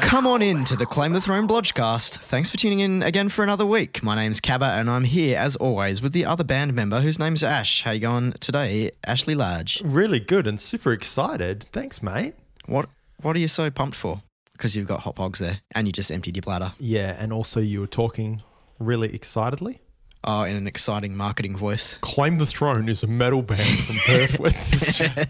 Come on in to the Claim the Throne Blodgecast. Thanks for tuning in again for another week. My name's Cabba and I'm here, as always, with the other band member whose name's Ash. How you going today, Ashley Large? Really good and super excited. Thanks, mate. What are you so pumped for? Because you've got hot pogs there and you just emptied your bladder. Yeah, and also you were talking really excitedly. Oh, in an exciting marketing voice. Claim the Throne is a metal band from Perth, West Australia.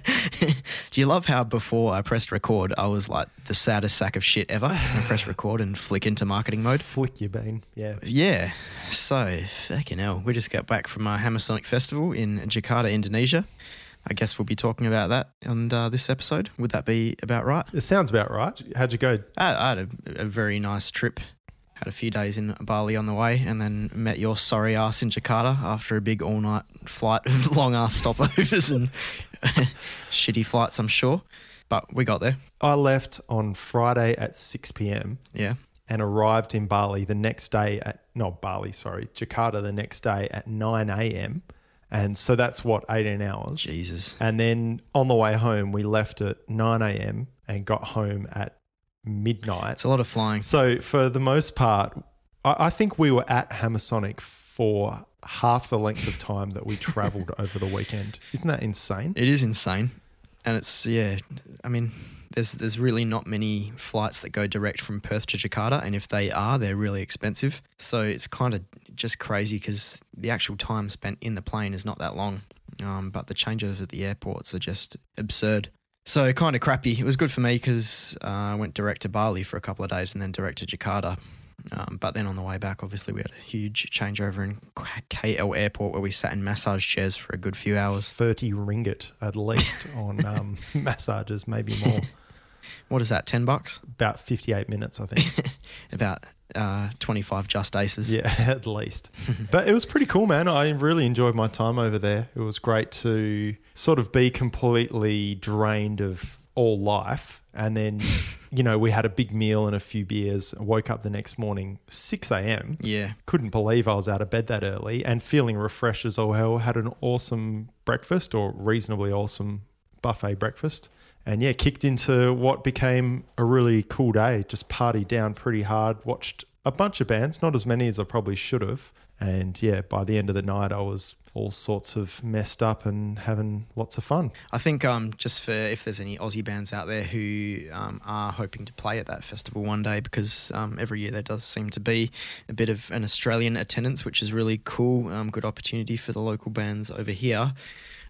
Do you love how before I pressed record, I was like the saddest sack of shit ever? I press record and flick into marketing mode. Flick your bean, yeah. Yeah. So, fucking hell. We just got back from our Hammersonic Festival in Jakarta, Indonesia. I guess we'll be talking about that on this episode. Would that be about right? It sounds about right. How'd you go? I had a very nice trip. Had a few days in Bali on the way and then met your sorry ass in Jakarta after a big all-night flight of long-ass stopovers and shitty flights, I'm sure. But we got there. I left on Friday at 6 p.m. Yeah. And arrived in Bali the next day at – not Bali, sorry, Jakarta the next day at 9 a.m. And so that's what, 18 hours. Jesus. And then on the way home, we left at 9 a.m. and got home at midnight. It's a lot of flying. So for the most part, I think we were at Hammersonic for half the length of time that we travelled over the weekend. Isn't that insane? It is insane. And it's, yeah, I mean, there's really not many flights that go direct from Perth to Jakarta. And if they are, they're really expensive. So it's kind of just crazy because the actual time spent in the plane is not that long. But the changeovers at the airports are just absurd. So kind of crappy. It was good for me because I went direct to Bali for a couple of days and then direct to Jakarta. But then on the way back, obviously, we had a huge changeover in KL Airport where we sat in massage chairs for a good few hours. 30 ringgit at least on massages, maybe more. What is that, 10 bucks? About 58 minutes, I think. About 25 just aces. Yeah, at least. But it was pretty cool, man. I really enjoyed my time over there. It was great to sort of be completely drained of all life. And then, you know, we had a big meal and a few beers. I woke up the next morning, 6 a.m. Yeah. Couldn't believe I was out of bed that early and feeling refreshed as well. Had an awesome breakfast or reasonably awesome buffet breakfast. And yeah, kicked into what became a really cool day. Just partied down pretty hard, watched a bunch of bands, not as many as I probably should have. And yeah, by the end of the night, I was all sorts of messed up and having lots of fun. I think just for if there's any Aussie bands out there who are hoping to play at that festival one day, because every year there does seem to be a bit of an Australian attendance, which is really cool. Good opportunity for the local bands over here.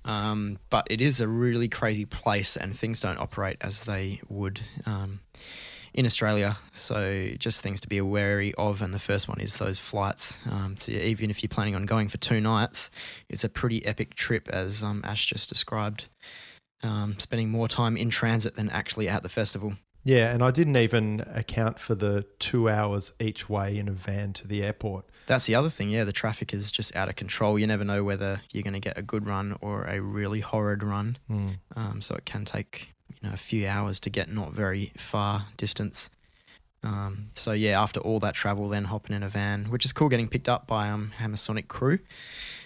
But it is a really crazy place and things don't operate as they would in Australia. So just things to be wary of. And the first one is those flights. So even if you're planning on going for 2 nights, it's a pretty epic trip, as Ash just described, spending more time in transit than actually at the festival. Yeah, and I didn't even account for the 2 hours each way in a van to the airport. That's the other thing, yeah. The traffic is just out of control. You never know whether you're going to get a good run or a really horrid run. So it can take, you know, a few hours to get not very far distance. So yeah, after all that travel, then hopping in a van, which is cool, getting picked up by Hammersonic crew.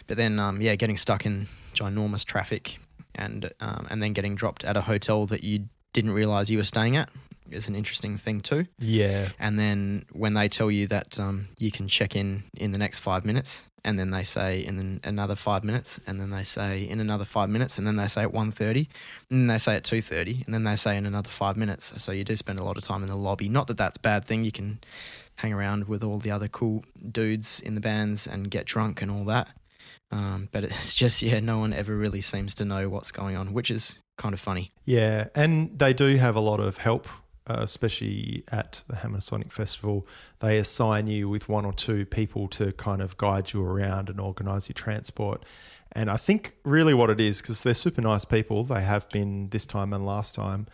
But then, yeah, getting stuck in ginormous traffic and then getting dropped at a hotel that you didn't realize you were staying at is an interesting thing too. Yeah. And then when they tell you that you can check in the next 5 minutes, and then they say in another 5 minutes, and then they say in another 5 minutes, and then they say at 1:30, and then they say at 2:30, and then they say in another 5 minutes. So you do spend a lot of time in the lobby. Not that that's a bad thing. You can hang around with all the other cool dudes in the bands and get drunk and all that. But it's just, yeah, no one ever really seems to know what's going on, which is kind of funny. Yeah, and they do have a lot of help. Especially at the Hammersonic Festival, they assign you with 1 or 2 people to kind of guide you around and organise your transport. And I think really what it is, because they're super nice people, they have been this time and last time,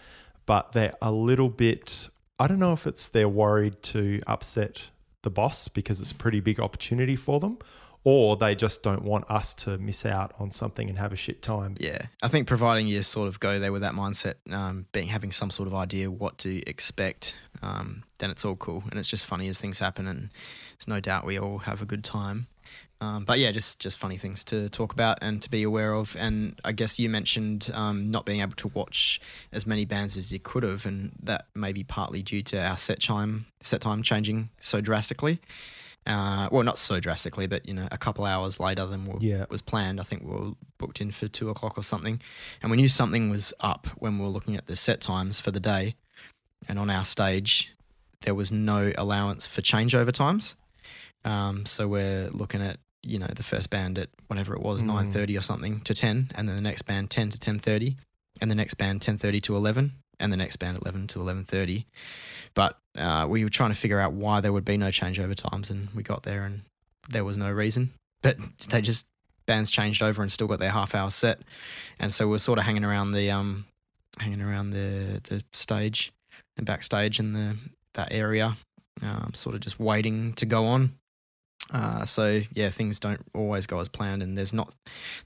but they're a little bit, I don't know if it's they're worried to upset the boss because it's a pretty big opportunity for them, or they just don't want us to miss out on something and have a shit time. Yeah. I think providing you sort of go there with that mindset, having some sort of idea what to expect, then it's all cool. And it's just funny as things happen, and it's no doubt we all have a good time. But yeah, just funny things to talk about and to be aware of. And I guess you mentioned not being able to watch as many bands as you could have, and that may be partly due to our set time changing so drastically. Well, not so drastically, but, you know, a couple hours later than was planned. I think we were booked in for 2:00 or something. And we knew something was up when we were looking at the set times for the day. And on our stage, there was no allowance for changeover times. So we're looking at, you know, the first band at whatever it was, 9:30 or something to 10, and then the next band 10 to 10:30, and the next band 10:30 to 11, and the next band 11 to 11:30. But we were trying to figure out why there would be no changeover times, and we got there and there was no reason. But they just, bands changed over and still got their half-hour set. And so we were sort of hanging around the stage and backstage in that area, sort of just waiting to go on. So yeah, things don't always go as planned, and there's no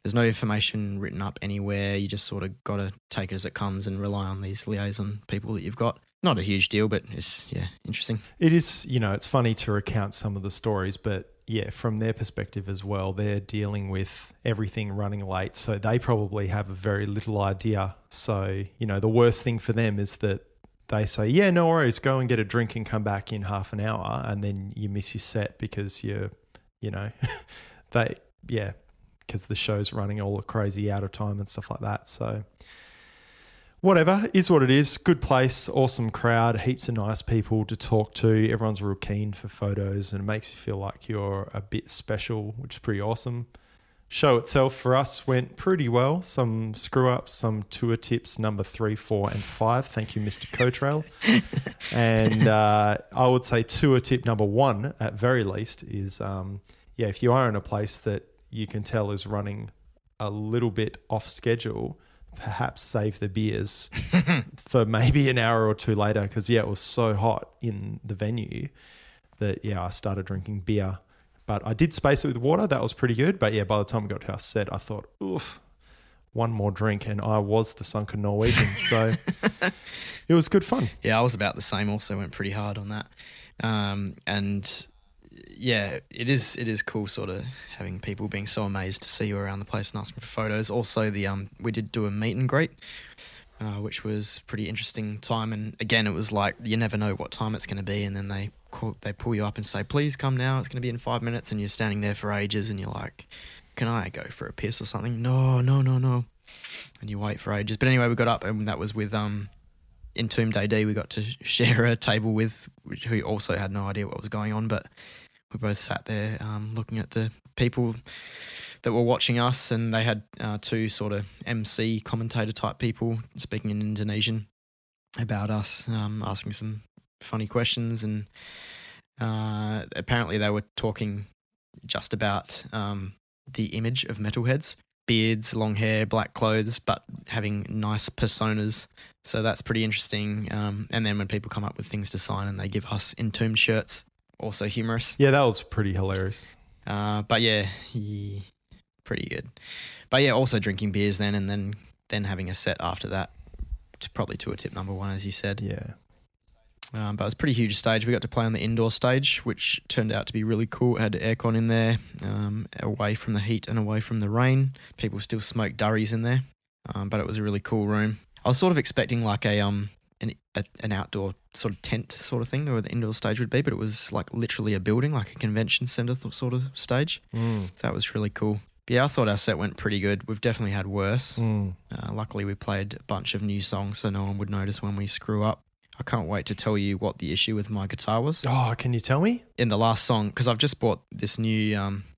information written up anywhere. You just sort of got to take it as it comes and rely on these liaison people that you've got. Not a huge deal, but it's, yeah, interesting. It is, you know, it's funny to recount some of the stories, but yeah, from their perspective as well, they're dealing with everything running late. So they probably have a very little idea. So, you know, the worst thing for them is that they say, yeah, no worries, go and get a drink and come back in half an hour, and then you miss your set because you're, you know, because the show's running all crazy out of time and stuff like that. So whatever, is what it is. Good place, awesome crowd, heaps of nice people to talk to. Everyone's real keen for photos, and it makes you feel like you're a bit special, which is pretty awesome. Show itself for us went pretty well. Some screw-ups, some tour tips, number 3, 4, and 5. Thank you, Mr. Cotrail. And I would say tour tip number 1, at very least, is, if you are in a place that you can tell is running a little bit off schedule, perhaps save the beers for maybe an hour or two later, because, yeah, it was so hot in the venue that, yeah, I started drinking beer. But I did space it with water. That was pretty good. But yeah, by the time we got to our set, I thought, oof, one more drink, and I was the sunken Norwegian. So it was good fun. Yeah, I was about the same. Also went pretty hard on that. And yeah, it is cool sort of having people being so amazed to see you around the place and asking for photos. Also, we did do a meet and greet, which was pretty interesting time. And again, it was like you never know what time it's going to be, and then they pull you up and say, please come now, it's going to be in 5 minutes, and you're standing there for ages, and you're like, can I go for a piss or something? No. And you wait for ages. But anyway, we got up, and that was with Entombed AD. We got to share a table with, who also had no idea what was going on, but we both sat there looking at the people that were watching us, and they had two sort of MC commentator type people speaking in Indonesian about us, asking some funny questions, and apparently they were talking just about the image of metalheads, beards, long hair, black clothes, but having nice personas. So that's pretty interesting. And then when people come up with things to sign, and they give us Entombed shirts, also humorous. Yeah, that was pretty hilarious. But yeah, pretty good. But yeah, also drinking beers then, and then having a set after that, probably to a tip number 1, as you said. Yeah. But it was a pretty huge stage. We got to play on the indoor stage, which turned out to be really cool. It had aircon in there, away from the heat and away from the rain. People still smoked durries in there, but it was a really cool room. I was sort of expecting like an outdoor sort of tent sort of thing, or the indoor stage would be, but it was like literally a building, like a convention centre sort of stage. That was really cool. But yeah, I thought our set went pretty good. We've definitely had worse. Luckily, we played a bunch of new songs, so no one would notice when we screw up. I can't wait to tell you what the issue with my guitar was. Oh, can you tell me? In the last song, because I've just bought this new,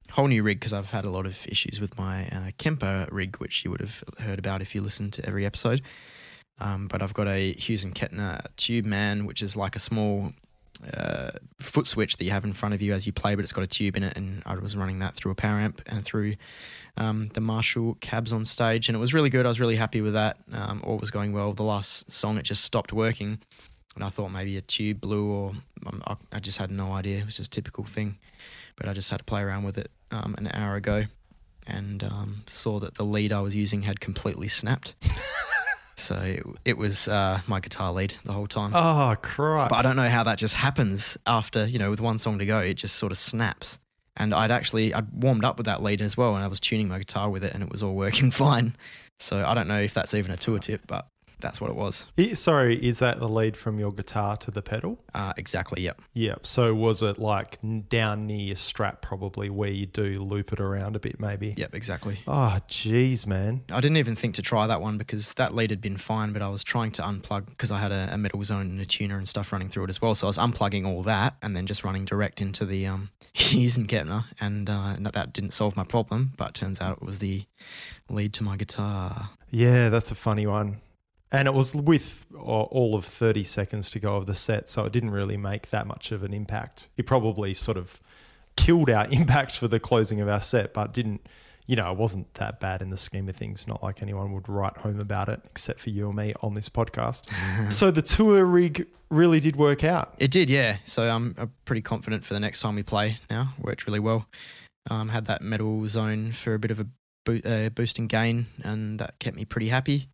whole new rig, because I've had a lot of issues with my Kemper rig, which you would have heard about if you listened to every episode. But I've got a Hughes & Kettner Tube Man, which is like a small foot switch that you have in front of you as you play, but it's got a tube in it, and I was running that through a power amp and through the Marshall cabs on stage, and it was really good. I was really happy with that. All was going well. The last song, it just stopped working, and I thought maybe a tube blew, or I just had no idea. It was just a typical thing, but I just had to play around with it an hour ago, and saw that the lead I was using had completely snapped. So it was my guitar lead the whole time. Oh, Christ. But I don't know how that just happens after, you know, with one song to go, it just sort of snaps. And I'd warmed up with that lead as well, and I was tuning my guitar with it, and it was all working fine. So I don't know if that's even a tour tip, but that's what it was. Sorry, is that the lead from your guitar to the pedal? Exactly, yep. Yep. So was it like down near your strap probably, where you do loop it around a bit maybe? Yep, exactly. Oh, geez, man. I didn't even think to try that one because that lead had been fine, but I was trying to unplug because I had a Metal Zone and a tuner and stuff running through it as well. So I was unplugging all that and then just running direct into the Hughes and Kettner, and that didn't solve my problem, but it turns out it was the lead to my guitar. Yeah, that's a funny one. And it was with all of 30 seconds to go of the set, so it didn't really make that much of an impact. It probably sort of killed our impact for the closing of our set, but didn't, you know, it wasn't that bad in the scheme of things. Not like anyone would write home about it, except for you and me on this podcast. So the tour rig really did work out. It did, yeah. So I'm pretty confident for the next time we play now. Worked really well. Had that Metal Zone for a bit of a boost and gain, and that kept me pretty happy.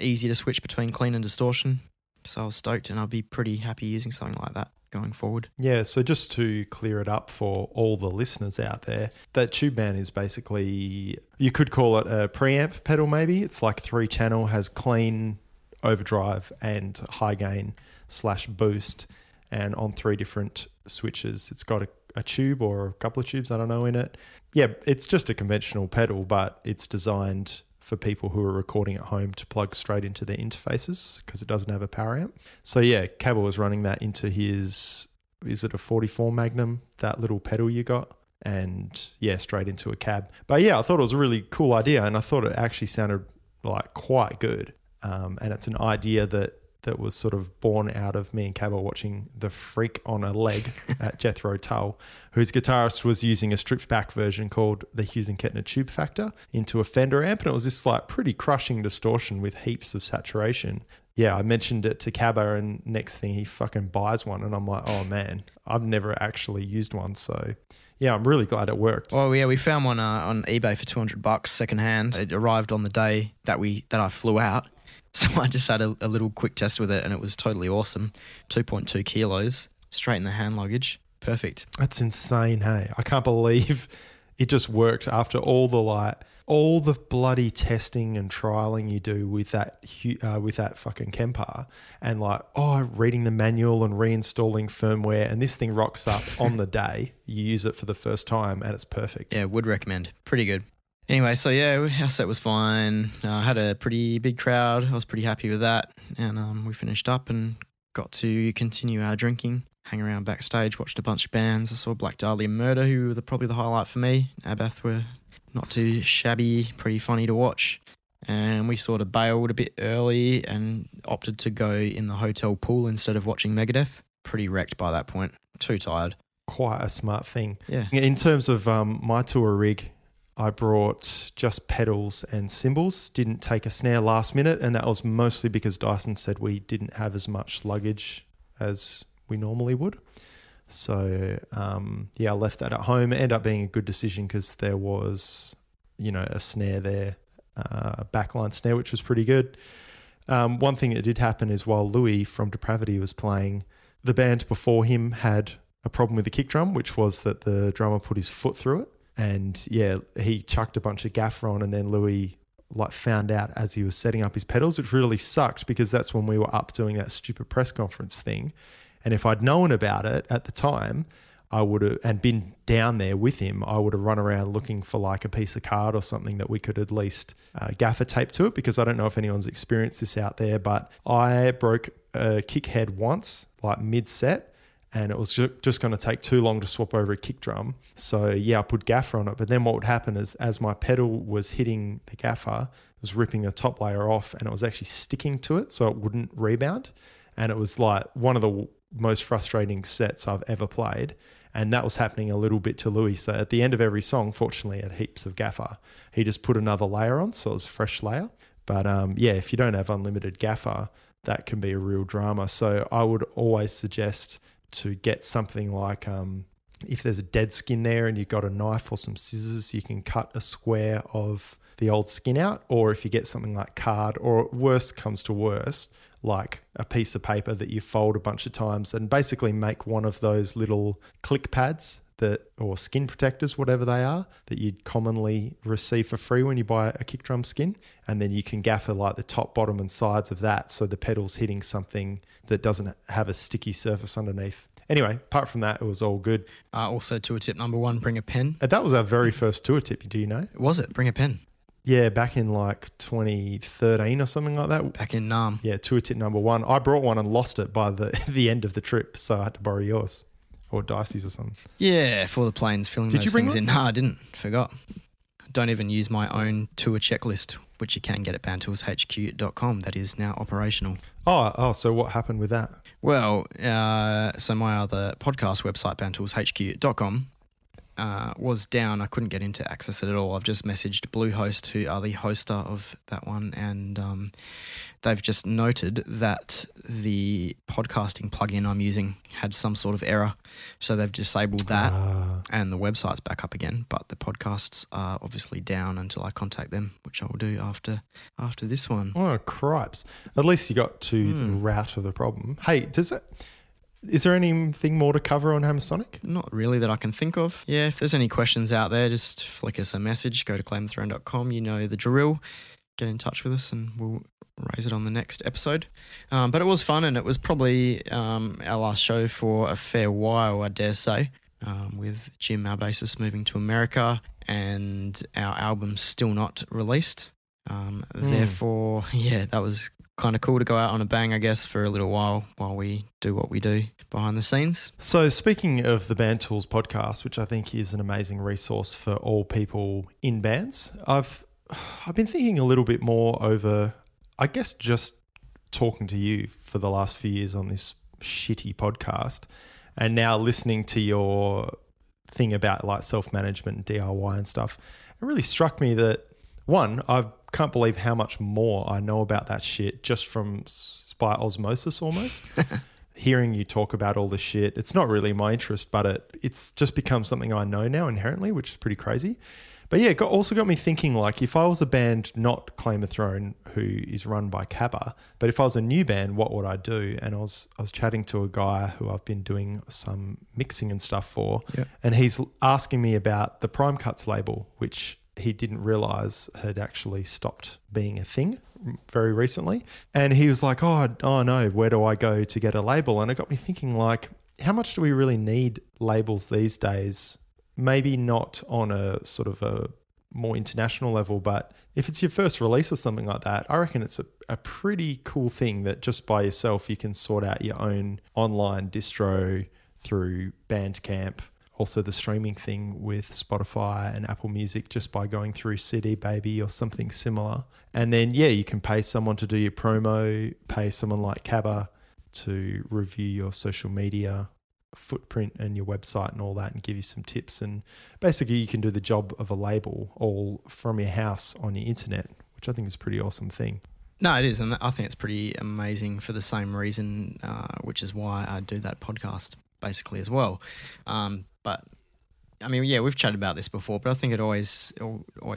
Easy to switch between clean and distortion. So I was stoked, and I'll be pretty happy using something like that going forward. Yeah, so just to clear it up for all the listeners out there, that tube band is basically, you could call it a preamp pedal maybe. It's like 3-channel, has clean, overdrive and high gain / boost, and on 3 different switches. It's got a tube or a couple of tubes, I don't know, in it. Yeah, it's just a conventional pedal, but it's designed for people who are recording at home to plug straight into their interfaces because it doesn't have a power amp. So yeah, Cabba was running that into his, is it a 44 Magnum, that little pedal you got? And yeah, straight into a cab. But yeah, I thought it was a really cool idea, and I thought it actually sounded like quite good. And it's an idea that was sort of born out of me and Cabba watching The Freak on a Leg at Jethro Tull, whose guitarist was using a stripped back version called the Hughes and Kettner Tube Factor into a Fender amp, and it was this like pretty crushing distortion with heaps of saturation. Yeah, I mentioned it to Cabba, and next thing he fucking buys one, and I'm like, oh man, I've never actually used one, so... Yeah, I'm really glad it worked. Oh, well, yeah, we found one on eBay for $200 secondhand. It arrived on the day that I flew out, so I just had a little quick test with it, and it was totally awesome. 2.2 kilos, straight in the hand luggage. Perfect. That's insane, hey? I can't believe it just worked after all the bloody testing and trialing you do with that fucking Kemper, and like, reading the manual and reinstalling firmware, and this thing rocks up on the day you use it for the first time, and it's perfect. Yeah, would recommend. Pretty good. Anyway, so yeah, our set was fine. I had a pretty big crowd. I was pretty happy with that, and we finished up and got to continue our drinking, hang around backstage, watched a bunch of bands. I saw Black Dahlia Murder, who were probably the highlight for me. Abath were... not too shabby, pretty funny to watch. And we sort of bailed a bit early and opted to go in the hotel pool instead of watching Megadeth. Pretty wrecked by that point. Too tired. Quite a smart thing. Yeah. In terms of my tour rig, I brought just pedals and cymbals. Didn't take a snare last minute, and that was mostly because Dyson said we didn't have as much luggage as we normally would. So, yeah, I left that at home. It ended up being a good decision because there was, you know, a snare there, a backline snare, which was pretty good. One thing that did happen is while Louis from Depravity was playing, the band before him had a problem with the kick drum, which was that the drummer put his foot through it. And, yeah, he chucked a bunch of gaffer on, and then Louis... like found out as he was setting up his pedals, which really sucked because that's when we were up doing that stupid press conference thing. And if I'd known about it at the time, I would have, and been down there with him, I would have run around looking for like a piece of card or something that we could at least gaffer tape to it, because I don't know if anyone's experienced this out there, but I broke a kick head once, like mid-set, and it was just going to take too long to swap over a kick drum. So yeah, I put gaffer on it. But then what would happen is as my pedal was hitting the gaffer, it was ripping the top layer off, and it was actually sticking to it so it wouldn't rebound. And it was like one of the most frustrating sets I've ever played. And that was happening a little bit to Louis. So at the end of every song, fortunately, it had heaps of gaffer. He just put another layer on, so it was a fresh layer. But yeah, if you don't have unlimited gaffer, that can be a real drama. So I would always suggest... to get something like if there's a dead skin there and you've got a knife or some scissors, you can cut a square of the old skin out, or if you get something like card, or worst comes to worst, like a piece of paper that you fold a bunch of times and basically make one of those little click pads that, or skin protectors, whatever they are, that you'd commonly receive for free when you buy a kick drum skin. And then you can gaffer like the top, bottom and sides of that, so the pedal's hitting something that doesn't have a sticky surface underneath. Anyway, apart from that, it was all good. Also, tour tip number one, bring a pen. That was our very first tour tip, do you know? Was it? Bring a pen. Yeah, back in like 2013 or something like that. Back in Nam. Yeah, tour tip number one. I brought one and lost it by the end of the trip, so I had to borrow yours. Or Dicey's or something. Yeah, for the planes, filling those things in. No, I didn't. Forgot. Don't even use my own tour checklist, which you can get at BantoolsHQ.com. That is now operational. Oh, so what happened with that? Well, so my other podcast website, BantoolsHQ.com, was down. I couldn't get into access it at all. I've just messaged Bluehost, who are the hoster of that one, and they've just noted that the podcasting plugin I'm using had some sort of error, so they've disabled that, and the website's back up again, but the podcasts are obviously down until I contact them, which I will do after this one. Oh, cripes. At least you got to the root of the problem. Hey, is there anything more to cover on Hammersonic? Not really that I can think of. Yeah, if there's any questions out there, just flick us a message. Go to claimthethrone.com. You know the drill. Get in touch with us and we'll raise it on the next episode. But it was fun, and it was probably our last show for a fair while, I dare say, with Jim, our bassist, moving to America and our album still not released. Therefore, yeah, that was kind of cool to go out on a bang, I guess, for a little while we do what we do behind the scenes. So speaking of the Band Tools podcast, which I think is an amazing resource for all people in bands, I've been thinking a little bit more over, I guess, just talking to you for the last few years on this shitty podcast, and now listening to your thing about like self-management and DIY and stuff. It really struck me that, one, I've can't believe how much more I know about that shit just from by osmosis almost. Hearing you talk about all this shit, it's not really my interest, but it's just become something I know now inherently, which is pretty crazy. But yeah, it also got me thinking, like, if I was a band not Claim the Throne, who is run by Cabba, but if I was a new band, what would I do? And I was chatting to a guy who I've been doing some mixing and stuff for, and he's asking me about the Prime Cuts label, which he didn't realize had actually stopped being a thing very recently. And he was like, oh no, where do I go to get a label? And it got me thinking, like, how much do we really need labels these days? Maybe not on a sort of a more international level, but if it's your first release or something like that, I reckon it's a pretty cool thing that just by yourself you can sort out your own online distro through Bandcamp. Also the streaming thing with Spotify and Apple Music, just by going through CD Baby or something similar. And then, yeah, you can pay someone to do your promo, pay someone like Cabba to review your social media footprint and your website and all that, and give you some tips. And basically you can do the job of a label all from your house on your internet, which I think is a pretty awesome thing. No, it is. And I think it's pretty amazing for the same reason, which is why I do that podcast basically as well. But I mean, yeah, we've chatted about this before, but I think it always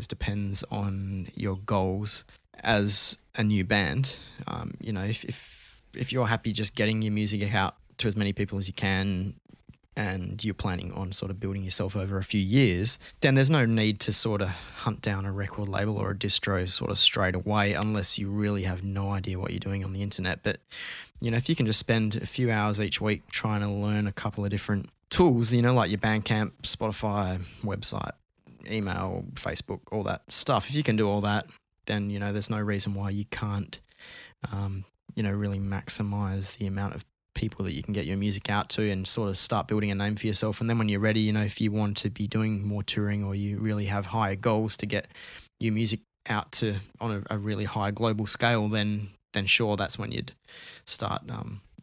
depends on your goals as a new band. You know, if you're happy just getting your music out to as many people as you can, and you're planning on sort of building yourself over a few years, then there's no need to sort of hunt down a record label or a distro sort of straight away, unless you really have no idea what you're doing on the internet. But, you know, if you can just spend a few hours each week trying to learn a couple of different tools, you know, like your Bandcamp, Spotify, website, email, Facebook, all that stuff. If you can do all that, then, you know, there's no reason why you can't, you know, really maximize the amount of people that you can get your music out to, and sort of start building a name for yourself. And then when you're ready, you know, if you want to be doing more touring, or you really have higher goals to get your music out to on a really high global scale, then sure, that's when you'd start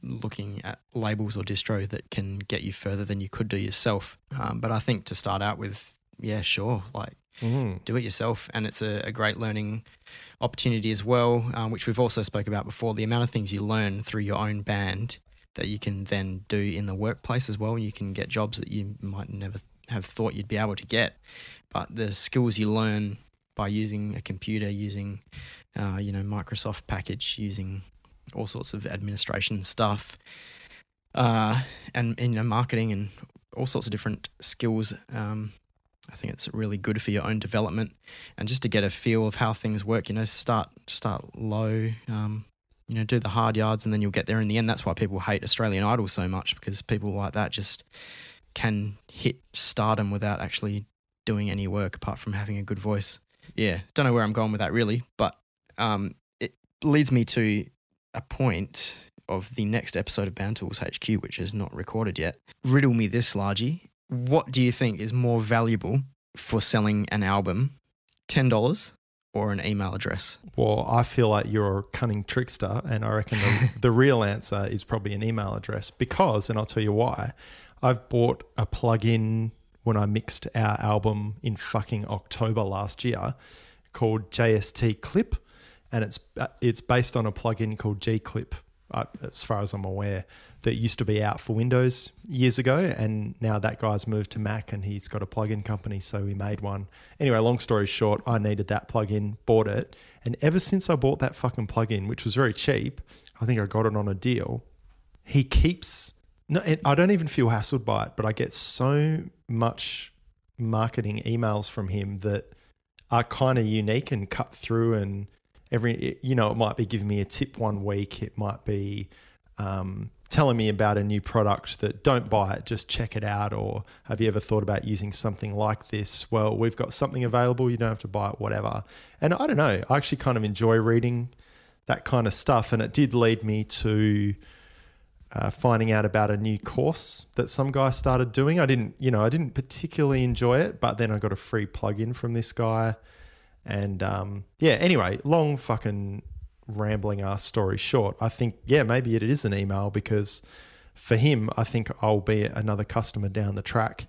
looking at labels or distro that can get you further than you could do yourself. But I think to start out with, yeah, sure, like do it yourself. And it's a great learning opportunity as well, which we've also spoke about before, the amount of things you learn through your own band that you can then do in the workplace as well. You can get jobs that you might never have thought you'd be able to get, but the skills you learn by using a computer, using, you know, Microsoft package, using all sorts of administration stuff, and marketing and all sorts of different skills. I think it's really good for your own development and just to get a feel of how things work, you know, start low, you know, do the hard yards and then you'll get there in the end. That's why people hate Australian Idol so much, because people like that just can hit stardom without actually doing any work apart from having a good voice. Yeah, don't know where I'm going with that really, but it leads me to a point of the next episode of Bantools HQ, which is not recorded yet. Riddle me this, Largy. What do you think is more valuable for selling an album, $10 or an email address? Well, I feel like you're a cunning trickster, and I reckon the real answer is probably an email address because, and I'll tell you why, I've bought a plug-in when I mixed our album in fucking October last year called JST Clip, and it's based on a plug-in called G-Clip, as far as I'm aware, that used to be out for Windows years ago, and now that guy's moved to Mac and he's got a plug-in company, so we made one. Anyway, long story short, I needed that plug-in, bought it, and ever since I bought that fucking plug-in, which was very cheap, I think I got it on a deal, he keeps... No, I don't even feel hassled by it, but I get so much marketing emails from him that are kind of unique and cut through, and every, you know, it might be giving me a tip one week, it might be... telling me about a new product that don't buy it, just check it out, or have you ever thought about using something like this? Well, we've got something available, you don't have to buy it, whatever. And I don't know, I actually kind of enjoy reading that kind of stuff, and it did lead me to finding out about a new course that some guy started doing. I didn't particularly enjoy it, but then I got a free plug-in from this guy, and anyway, long fucking rambling ass story short, I think, yeah, maybe it is an email, because for him, I think I'll be another customer down the track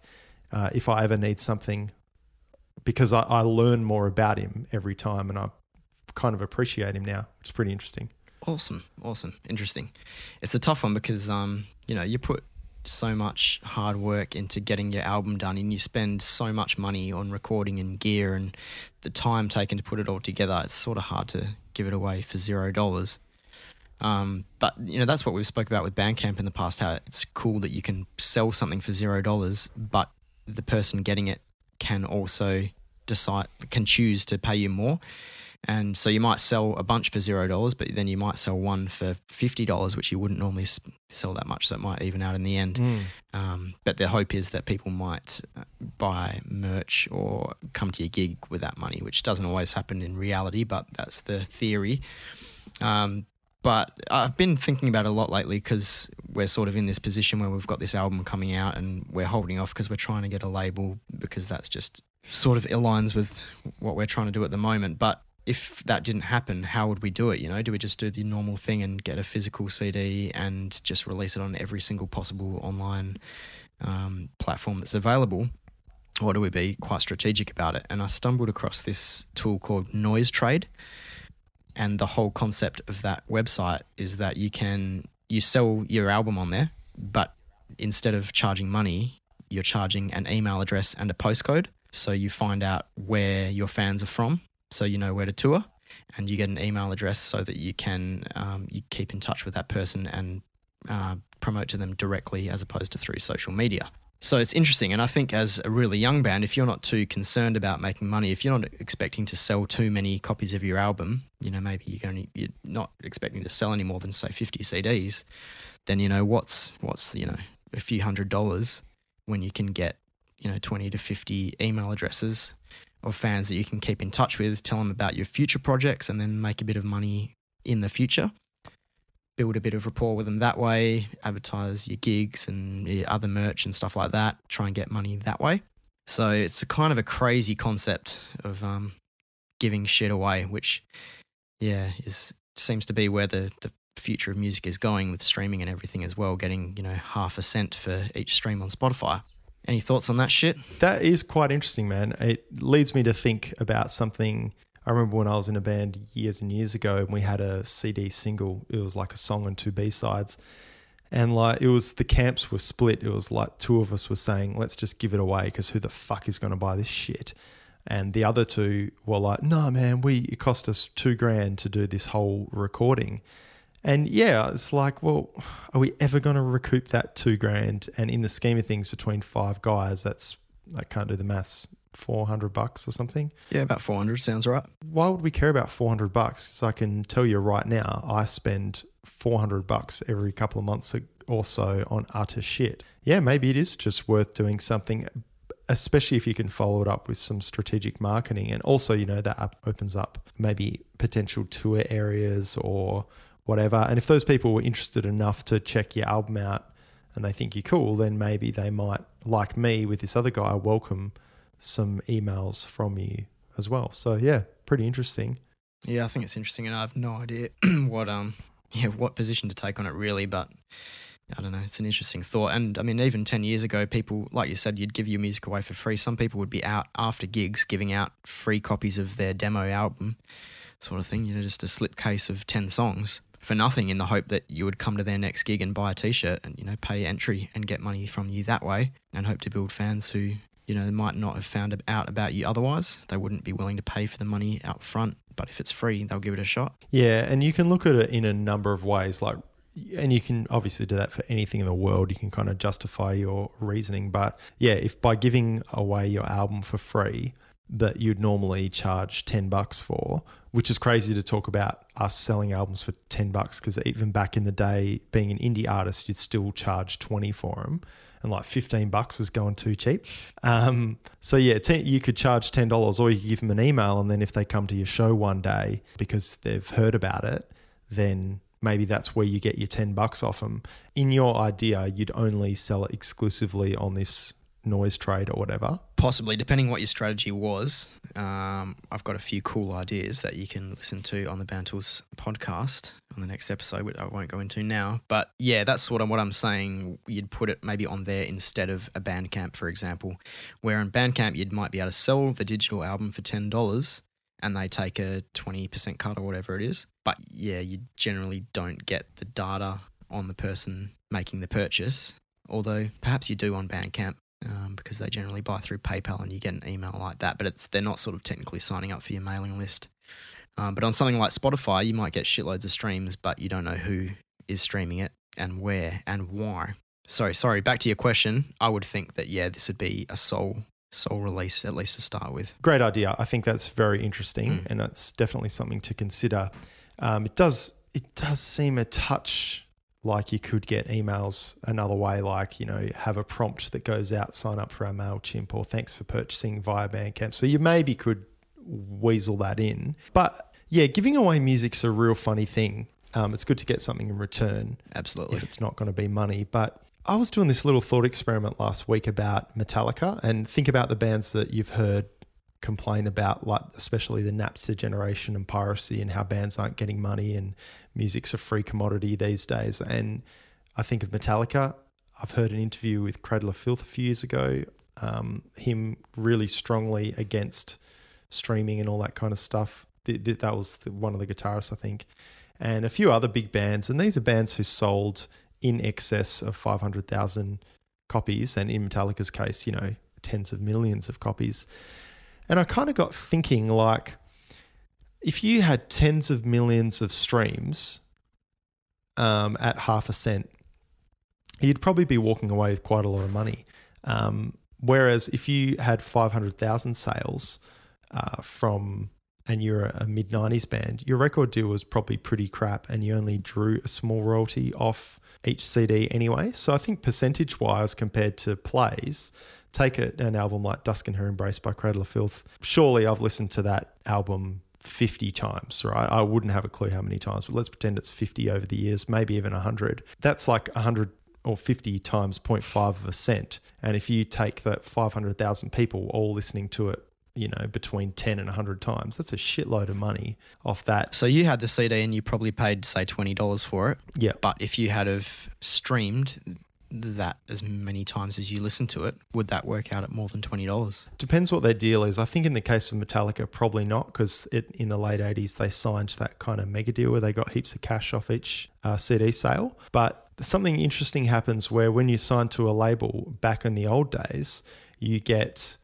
if I ever need something, because I learn more about him every time, and I kind of appreciate him now, which is pretty interesting. Awesome. Interesting. It's a tough one because, you know, you put so much hard work into getting your album done, and you spend so much money on recording and gear and the time taken to put it all together. It's sort of hard to give it away for $0. But you know, that's what we've spoke about with Bandcamp in the past, how it's cool that you can sell something for $0, but the person getting it can also can choose to pay you more. And so you might sell a bunch for $0, but then you might sell one for $50, which you wouldn't normally sell that much. So it might even out in the end. But the hope is that people might buy merch or come to your gig with that money, which doesn't always happen in reality, but that's the theory. But I've been thinking about it a lot lately, because we're sort of in this position where we've got this album coming out and we're holding off because we're trying to get a label, because that's just sort of aligns with what we're trying to do at the moment. But if that didn't happen, how would we do it? You know, do we just do the normal thing and get a physical CD and just release it on every single possible online platform that's available? Or do we be quite strategic about it? And I stumbled across this tool called Noise Trade. And the whole concept of that website is that you sell your album on there, but instead of charging money, you're charging an email address and a postcode. So you find out where your fans are from, so you know where to tour, and you get an email address so that you can you keep in touch with that person and promote to them directly as opposed to through social media. So it's interesting, and I think as a really young band, if you're not too concerned about making money, if you're not expecting to sell too many copies of your album, you know, maybe you're not expecting to sell any more than, say, 50 CDs, then, you know, what's you know, a few $100s when you can get, you know, 20 to 50 email addresses of fans that you can keep in touch with, tell them about your future projects, and then make a bit of money in the future, build a bit of rapport with them that way, advertise your gigs and your other merch and stuff like that, try and get money that way. So it's a kind of a crazy concept of giving shit away, which, yeah, seems to be where the future of music is going with streaming and everything as well, getting, you know, half a cent for each stream on Spotify. Any thoughts on that shit? That is quite interesting, man. It leads me to think about something. I remember when I was in a band years and years ago, and we had a CD single. It was like a song and two B-sides. And like, it was, the camps were split. It was like two of us were saying, let's just give it away because who the fuck is going to buy this shit? And the other two were like, no, man, it cost us $2,000 to do this whole recording. And yeah, it's like, well, are we ever going to recoup that $2,000? And in the scheme of things, between five guys, that's, I can't do the maths, $400 or something. Yeah, about 400 sounds right. Why would we care about $400? So I can tell you right now, I spend $400 every couple of months or so on utter shit. Yeah, maybe it is just worth doing something, especially if you can follow it up with some strategic marketing. And also, you know, that opens up maybe potential tour areas or whatever. And if those people were interested enough to check your album out and they think you're cool, then maybe they might, like me with this other guy, welcome some emails from you as well. So yeah, pretty interesting. Yeah, I think it's interesting, and I have no idea what position to take on it really, but I don't know, it's an interesting thought. And I mean, even 10 years ago, people, like you said, you'd give your music away for free. Some people would be out after gigs giving out free copies of their demo album, sort of thing, you know, just a slipcase of 10 songs for nothing in the hope that you would come to their next gig and buy a t-shirt and, you know, pay entry and get money from you that way, and hope to build fans who, you know, they might not have found out about you otherwise. They wouldn't be willing to pay for the money out front, but if it's free, they'll give it a shot. Yeah, and you can look at it in a number of ways, like, and you can obviously do that for anything in the world. You can kind of justify your reasoning, but yeah, if by giving away your album for free that you'd normally charge $10 for, which is crazy to talk about us selling albums for $10, because even back in the day, being an indie artist, you'd still charge $20 for them. And like $15 was going too cheap. So yeah, you could charge $10, or you could give them an email, and then if they come to your show one day because they've heard about it, then maybe that's where you get your $10 off them. In your idea, you'd only sell it exclusively on this noise trade or whatever. Possibly, depending what your strategy was. I've got a few cool ideas that you can listen to on the Bantools podcast on the next episode, which I won't go into now. But yeah, that's sort of what I'm saying. You'd put it maybe on there instead of a Bandcamp, for example, where in Bandcamp you might be able to sell the digital album for $10 and they take a 20% cut or whatever it is. But yeah, you generally don't get the data on the person making the purchase, although perhaps you do on Bandcamp. Because they generally buy through PayPal and you get an email like that, but they're not sort of technically signing up for your mailing list. But on something like Spotify, you might get shitloads of streams, but you don't know who is streaming it and where and why. So, sorry, back to your question. I would think that, yeah, this would be a sole release, at least to start with. Great idea. I think that's very interesting, and it's definitely something to consider. It does seem a touch like you could get emails another way, like, you know, have a prompt that goes out, sign up for our MailChimp, or thanks for purchasing via Bandcamp. So you maybe could weasel that in. But yeah, giving away music's a real funny thing. It's good to get something in return. Absolutely. If it's not going to be money. But I was doing this little thought experiment last week about Metallica, and think about the bands that you've heard complain about, like especially the Napster generation and piracy, and how bands aren't getting money and music's a free commodity these days. And I think of Metallica. I've heard an interview with Cradle of Filth a few years ago, him really strongly against streaming and all that kind of stuff. That was one of the guitarists, I think, and a few other big bands. And these are bands who sold in excess of 500,000 copies, and in Metallica's case, you know, tens of millions of copies. And I kind of got thinking, like, if you had tens of millions of streams at $0.50, you'd probably be walking away with quite a lot of money. Whereas if you had 500,000 sales and you're a mid-90s band, your record deal was probably pretty crap and you only drew a small royalty off each CD anyway. So I think percentage-wise compared to plays, take an album like Dusk and Her Embrace by Cradle of Filth. Surely I've listened to that album 50 times, right? I wouldn't have a clue how many times, but let's pretend it's 50 over the years, maybe even 100. That's like 100 or 50 times 0.5 of a cent. And if you take that 500,000 people all listening to it, you know, between 10 and 100 times, that's a shitload of money off that. So you had the CD and you probably paid, say, $20 for it. Yeah. But if you had have streamed that as many times as you listen to it, would that work out at more than $20? Depends what their deal is. I think in the case of Metallica, probably not, because in the late 80s they signed that kind of mega deal where they got heaps of cash off each CD sale. But something interesting happens where when you sign to a label back in the old days, you get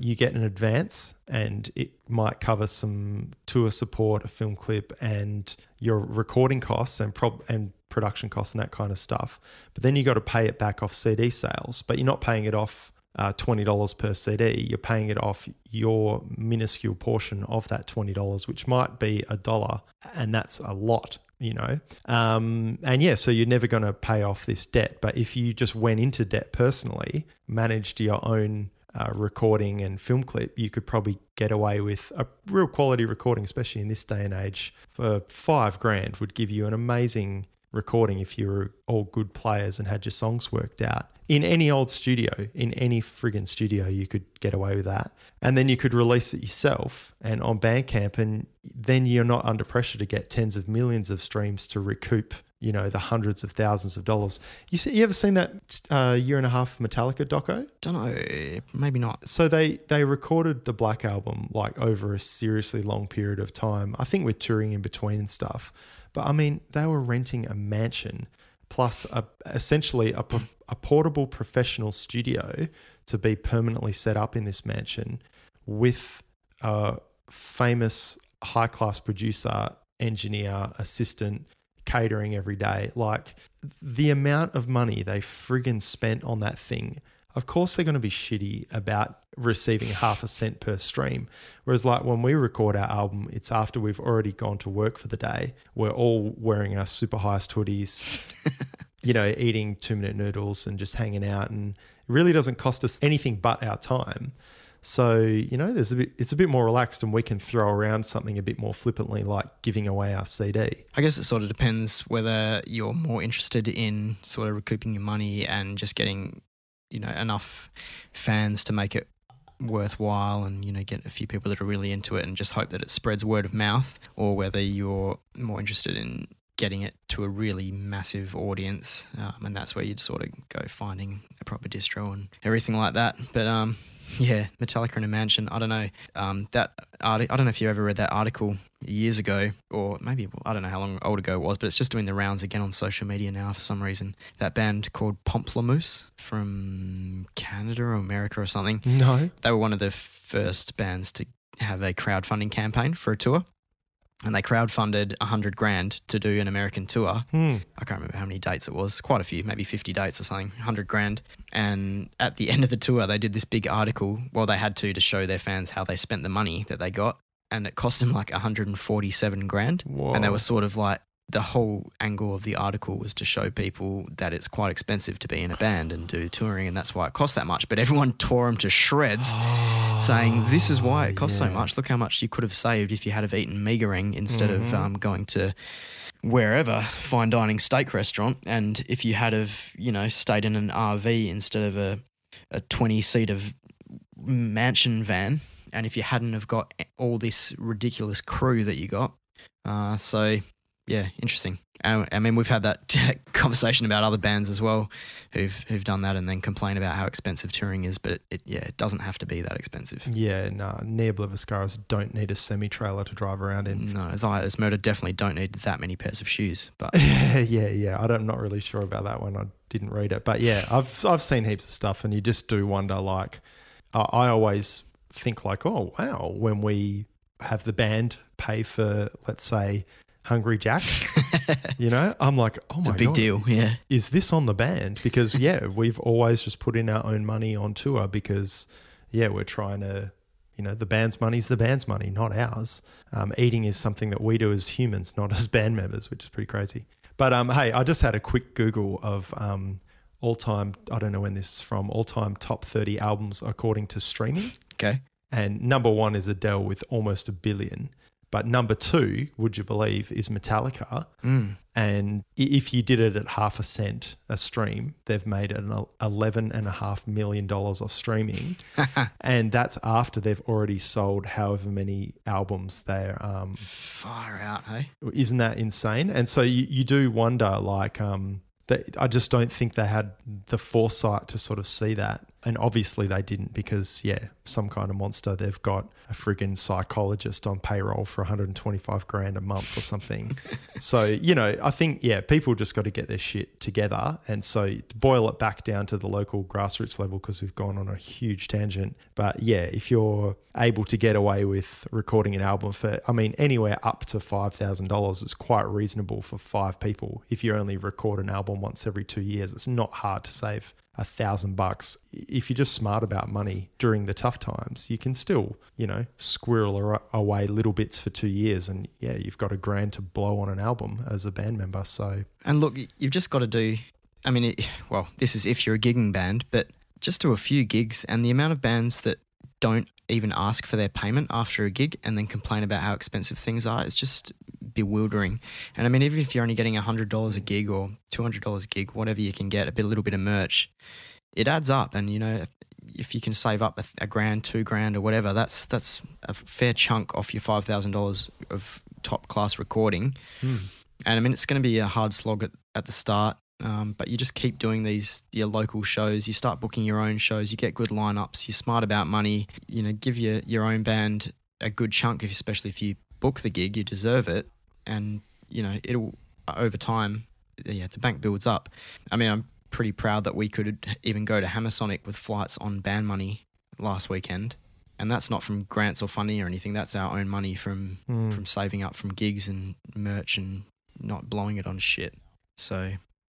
you get an advance, and it might cover some tour support, a film clip, and your recording costs and production costs and that kind of stuff. But then you got to pay it back off CD sales, but you're not paying it off $20 per CD. You're paying it off your minuscule portion of that $20, which might be $1, and that's a lot, you know. And yeah, so you're never going to pay off this debt. But if you just went into debt personally, managed your own recording and film clip, you could probably get away with a real quality recording, especially in this day and age, for $5,000 would give you an amazing recording if you were all good players and had your songs worked out. In any old studio, in any friggin' studio, you could get away with that. And then you could release it yourself and on Bandcamp, and then you're not under pressure to get tens of millions of streams to recoup, you know, the hundreds of thousands of dollars. You ever seen that year and a half Metallica doco? Don't know, maybe not. So they recorded the Black Album like over a seriously long period of time, I think with touring in between and stuff. But I mean, they were renting a mansion plus essentially a portable professional studio to be permanently set up in this mansion with a famous high-class producer, engineer, assistant, catering every day. Like, the amount of money they friggin' spent on that thing, of course they're going to be shitty about receiving half a cent per stream. Whereas like when we record our album, it's after we've already gone to work for the day. We're all wearing our super highest hoodies, you know, eating 2-minute noodles and just hanging out. And it really doesn't cost us anything but our time. So, you know, it's a bit more relaxed and we can throw around something a bit more flippantly, like giving away our CD. I guess it sort of depends whether you're more interested in sort of recouping your money and just getting, you know, enough fans to make it worthwhile and, you know, get a few people that are really into it and just hope that it spreads word of mouth, or whether you're more interested in getting it to a really massive audience, and that's where you'd sort of go finding a proper distro and everything like that. But yeah, Metallica in a mansion, I don't know. I don't know if you ever read that article years ago, or maybe, I don't know how long old ago it was, but it's just doing the rounds again on social media now for some reason. That band called Pomplamoose from Canada or America or something. No. They were one of the first bands to have a crowdfunding campaign for a tour. And they crowdfunded $100,000 to do an American tour. I can't remember how many dates it was. Quite a few, maybe 50 dates or something, $100,000. And at the end of the tour, they did this big article. Well, they had to show their fans how they spent the money that they got. And it cost them like $147,000. Whoa. And they were sort of like, the whole angle of the article was to show people that it's quite expensive to be in a band and do touring, and that's why it costs that much. But everyone tore them to shreds, saying this is why it costs so much. Look how much you could have saved if you had have eaten Meagering instead of going to wherever, fine dining steak restaurant, and if you had have, you know, stayed in an RV instead of a 20-seater mansion van, and if you hadn't have got all this ridiculous crew that you got. So... yeah, interesting. I mean, we've had that conversation about other bands as well who've done that and then complain about how expensive touring is, but it doesn't have to be that expensive. Yeah, no, Nea Blevascaras don't need a semi-trailer to drive around in. No, Thaitis Murder definitely don't need that many pairs of shoes. But Yeah. I'm not really sure about that one. I didn't read it. But yeah, I've seen heaps of stuff, and you just do wonder, like, I always think like, oh, wow, when we have the band pay for, let's say, Hungry Jack's, you know, I'm like, oh my God. It's a big deal, yeah. Is this on the band? Because, yeah, we've always just put in our own money on tour because, yeah, we're trying to, you know, the band's money's the band's money, not ours. Eating is something that we do as humans, not as band members, which is pretty crazy. But, hey, I just had a quick Google of all-time, I don't know when this is from, all-time top 30 albums according to streaming. Okay. And number one is Adele with almost 1 billion. But number two, would you believe, is Metallica. And if you did it at half a cent a stream, they've made an $11.5 million off streaming. And that's after they've already sold however many albums they're... far out, hey? Isn't that insane? And so you do wonder, like, I just don't think they had the foresight to sort of see that. And obviously they didn't, because, yeah, some kind of monster. They've got a friggin' psychologist on payroll for 125 grand a month or something. So, you know, I think, yeah, people just got to get their shit together. And so to boil it back down to the local grassroots level, because we've gone on a huge tangent. But, yeah, if you're able to get away with recording an album for, I mean, anywhere up to $5,000 is quite reasonable for five people. If you only record an album once every 2 years, it's not hard to save $1,000 bucks. If you're just smart about money during the tough times, you can still, you know, squirrel away little bits for 2 years, and yeah, you've got $1,000 to blow on an album as a band member. So, and look, you've just got to do, I mean, well, this is if you're a gigging band, but just do a few gigs, and the amount of bands that don't even ask for their payment after a gig and then complain about how expensive things are, it's just bewildering. And I mean, even if you're only getting $100 a gig or $200 a gig, whatever you can get, a little bit of merch, it adds up. And you know, if you can save up $1,000, $2,000 or whatever, that's a fair chunk off your $5,000 of top class recording. And I mean, it's going to be a hard slog at the start, but you just keep doing your local shows. You start booking your own shows, you get good lineups, you're smart about money, you know, give your own band a good chunk, especially if you book the gig, you deserve it. And, you know, it'll, over time, yeah, the bank builds up. I mean, I'm pretty proud that we could even go to Hammersonic with flights on band money last weekend. And that's not from grants or funding or anything. That's our own money from saving up from gigs and merch and not blowing it on shit. So,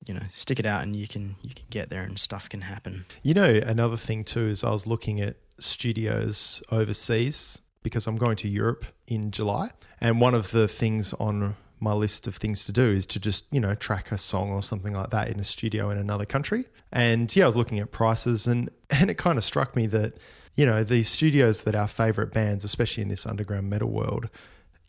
you know, stick it out and you can get there and stuff can happen. You know, another thing too is I was looking at studios overseas, because I'm going to Europe in July. And one of the things on my list of things to do is to just, you know, track a song or something like that in a studio in another country. And yeah, I was looking at prices and it kind of struck me that, you know, these studios that are favorite bands, especially in this underground metal world,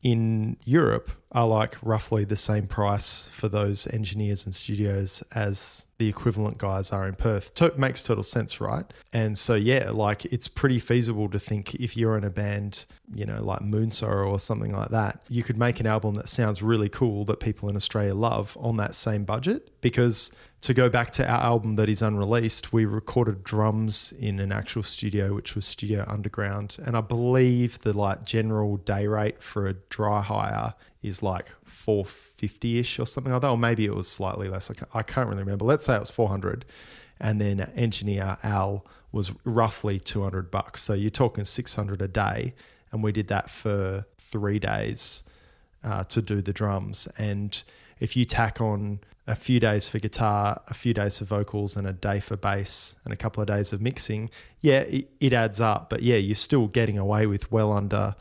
in Europe are like roughly the same price for those engineers and studios as the equivalent guys are in Perth. Makes total sense, right? And so, yeah, like it's pretty feasible to think if you're in a band, you know, like Moonsorrow or something like that, you could make an album that sounds really cool that people in Australia love on that same budget. Because to go back to our album that is unreleased, we recorded drums in an actual studio, which was Studio Underground. And I believe the like general day rate for a dry hire is like $450-ish or something like that, or maybe it was slightly less. I can't really remember. Let's say it was $400, and then engineer Al was roughly $200. So you're talking $600 a day, and we did that for 3 days to do the drums. And if you tack on a few days for guitar, a few days for vocals, and a day for bass, and a couple of days of mixing, yeah, it adds up. But yeah, you're still getting away with well under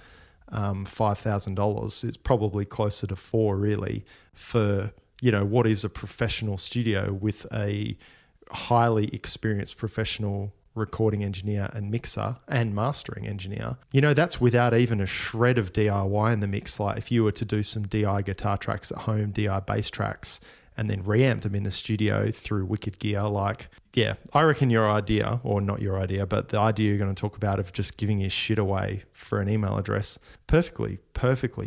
$5,000. It's probably closer to $4,000 really for, you know, what is a professional studio with a highly experienced professional recording engineer and mixer and mastering engineer. You know, that's without even a shred of DIY in the mix. Like if you were to do some DI guitar tracks at home, DI bass tracks, and then reamp them in the studio through wicked gear, like, yeah, I reckon your idea, or not your idea, but the idea you're going to talk about of just giving your shit away for an email address, perfectly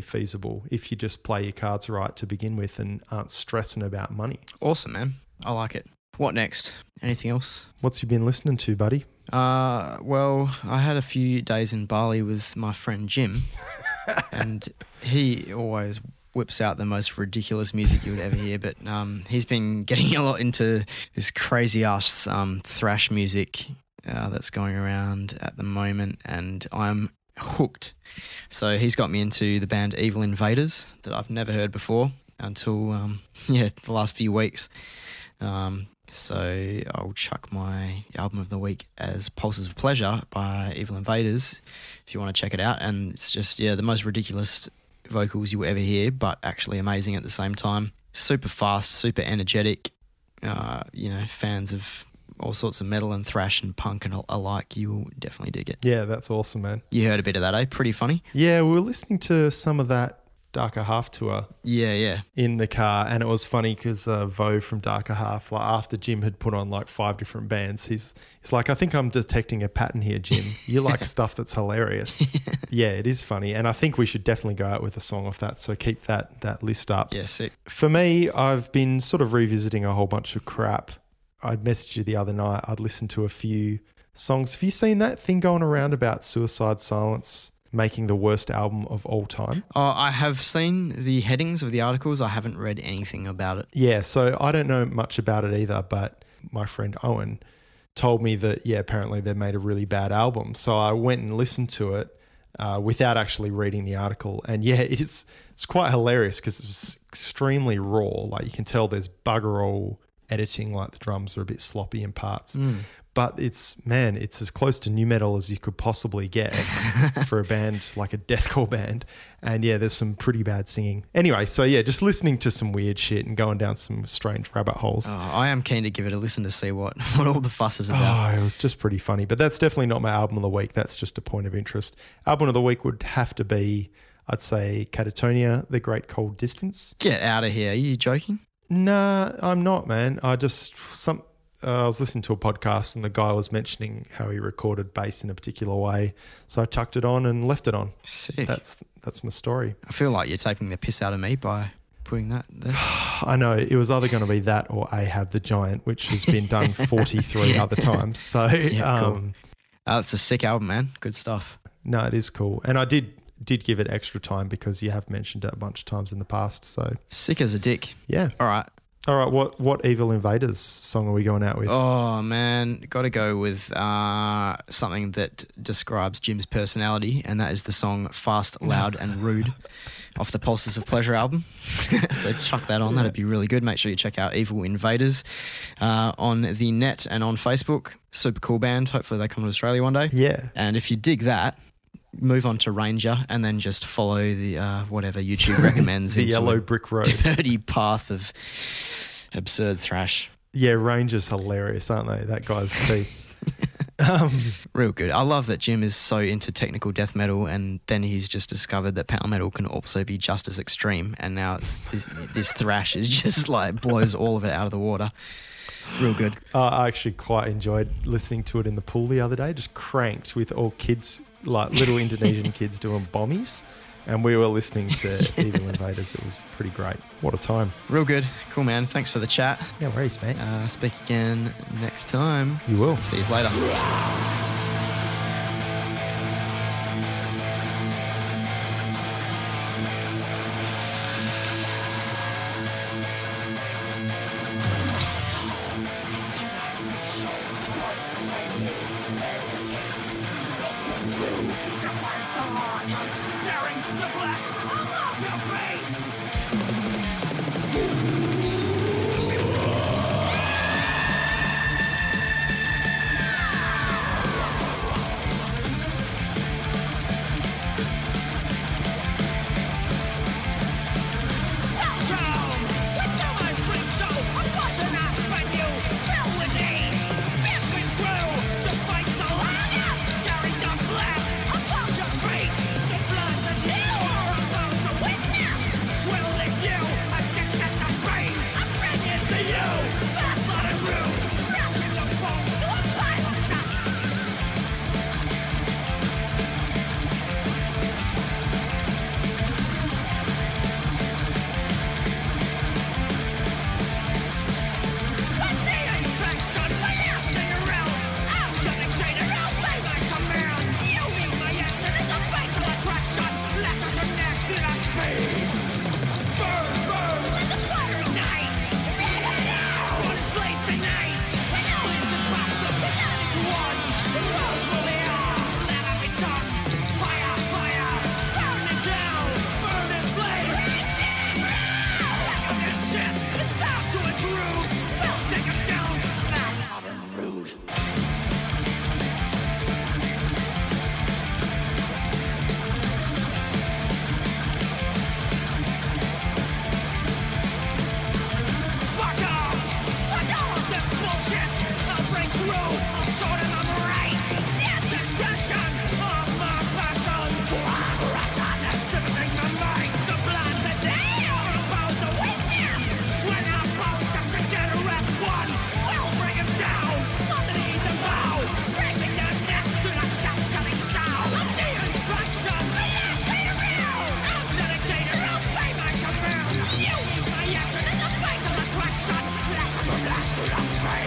feasible if you just play your cards right to begin with and aren't stressing about money. Awesome, man. I like it. What next? Anything else? What's you been listening to, buddy? Well, I had a few days in Bali with my friend Jim, and he always whips out the most ridiculous music you would ever hear, but he's been getting a lot into this crazy ass thrash music that's going around at the moment, and I'm hooked. So he's got me into the band Evil Invaders that I've never heard before until the last few weeks. So I'll chuck my album of the week as Pulses of Pleasure by Evil Invaders if you want to check it out. And it's just, yeah, the most ridiculous vocals you will ever hear, but actually amazing at the same time. Super fast, super energetic. You know, fans of all sorts of metal and thrash and punk and alike, you will definitely dig it. Yeah, that's awesome, man. You heard a bit of that, eh? Pretty funny. Yeah, we were listening to some of that Darker Half tour. Yeah. In the car, and it was funny because Vo from Darker Half, like after Jim had put on like five different bands, he's like, I think I'm detecting a pattern here, Jim. You like stuff that's hilarious. Yeah, it is funny, and I think we should definitely go out with a song off that. So keep that list up. Yeah, sick. For me, I've been sort of revisiting a whole bunch of crap. I messaged you the other night. I'd listened to a few songs. Have you seen that thing going around about Suicide Silence making the worst album of all time? I have seen the headings of the articles. I haven't read anything about it. Yeah, so I don't know much about it either, but my friend Owen told me that, yeah, apparently they made a really bad album. So I went and listened to it without actually reading the article. And yeah, it's quite hilarious because it's extremely raw. Like you can tell there's bugger all editing, like the drums are a bit sloppy in parts. Mm. But it's, man, it's as close to new metal as you could possibly get for a band, like a deathcore band. And yeah, there's some pretty bad singing. Anyway, so yeah, just listening to some weird shit and going down some strange rabbit holes. Oh, I am keen to give it a listen to see what all the fuss is about. Oh, it was just pretty funny. But that's definitely not my album of the week. That's just a point of interest. Album of the week would have to be, I'd say, Catatonia, The Great Cold Distance. Get out of here. Are you joking? Nah, I'm not, man. I just... I was listening to a podcast and the guy was mentioning how he recorded bass in a particular way. So I chucked it on and left it on. Sick. That's my story. I feel like you're taking the piss out of me by putting that there. I know. It was either going to be that or Ahab the Giant, which has been done 43 other times. So yeah, cool. That's a sick album, man. Good stuff. No, it is cool. And I did give it extra time because you have mentioned it a bunch of times in the past. So sick as a dick. Yeah. All right, what Evil Invaders song are we going out with? Oh, man, got to go with something that describes Jim's personality, and that is the song Fast, Loud and Rude off the Pulses of Pleasure album. So chuck that on. Yeah. That'd be really good. Make sure you check out Evil Invaders on the net and on Facebook. Super cool band. Hopefully they come to Australia one day. Yeah. And if you dig that, move on to Ranger and then just follow the whatever YouTube recommends. The yellow brick road. Dirty path of absurd thrash. Yeah, Ranger's hilarious, aren't they? That guy's teeth. Real good. I love that Jim is so into technical death metal and then he's just discovered that power metal can also be just as extreme and now it's this thrash is just like blows all of it out of the water. Real good. I actually quite enjoyed listening to it in the pool the other day, just cranked with all kids, like little Indonesian kids doing bombies. And we were listening to Evil Invaders. It was pretty great. What a time. Real good. Cool, man. Thanks for the chat. No worries, mate. Speak again next time. You will. See you later.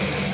Hey!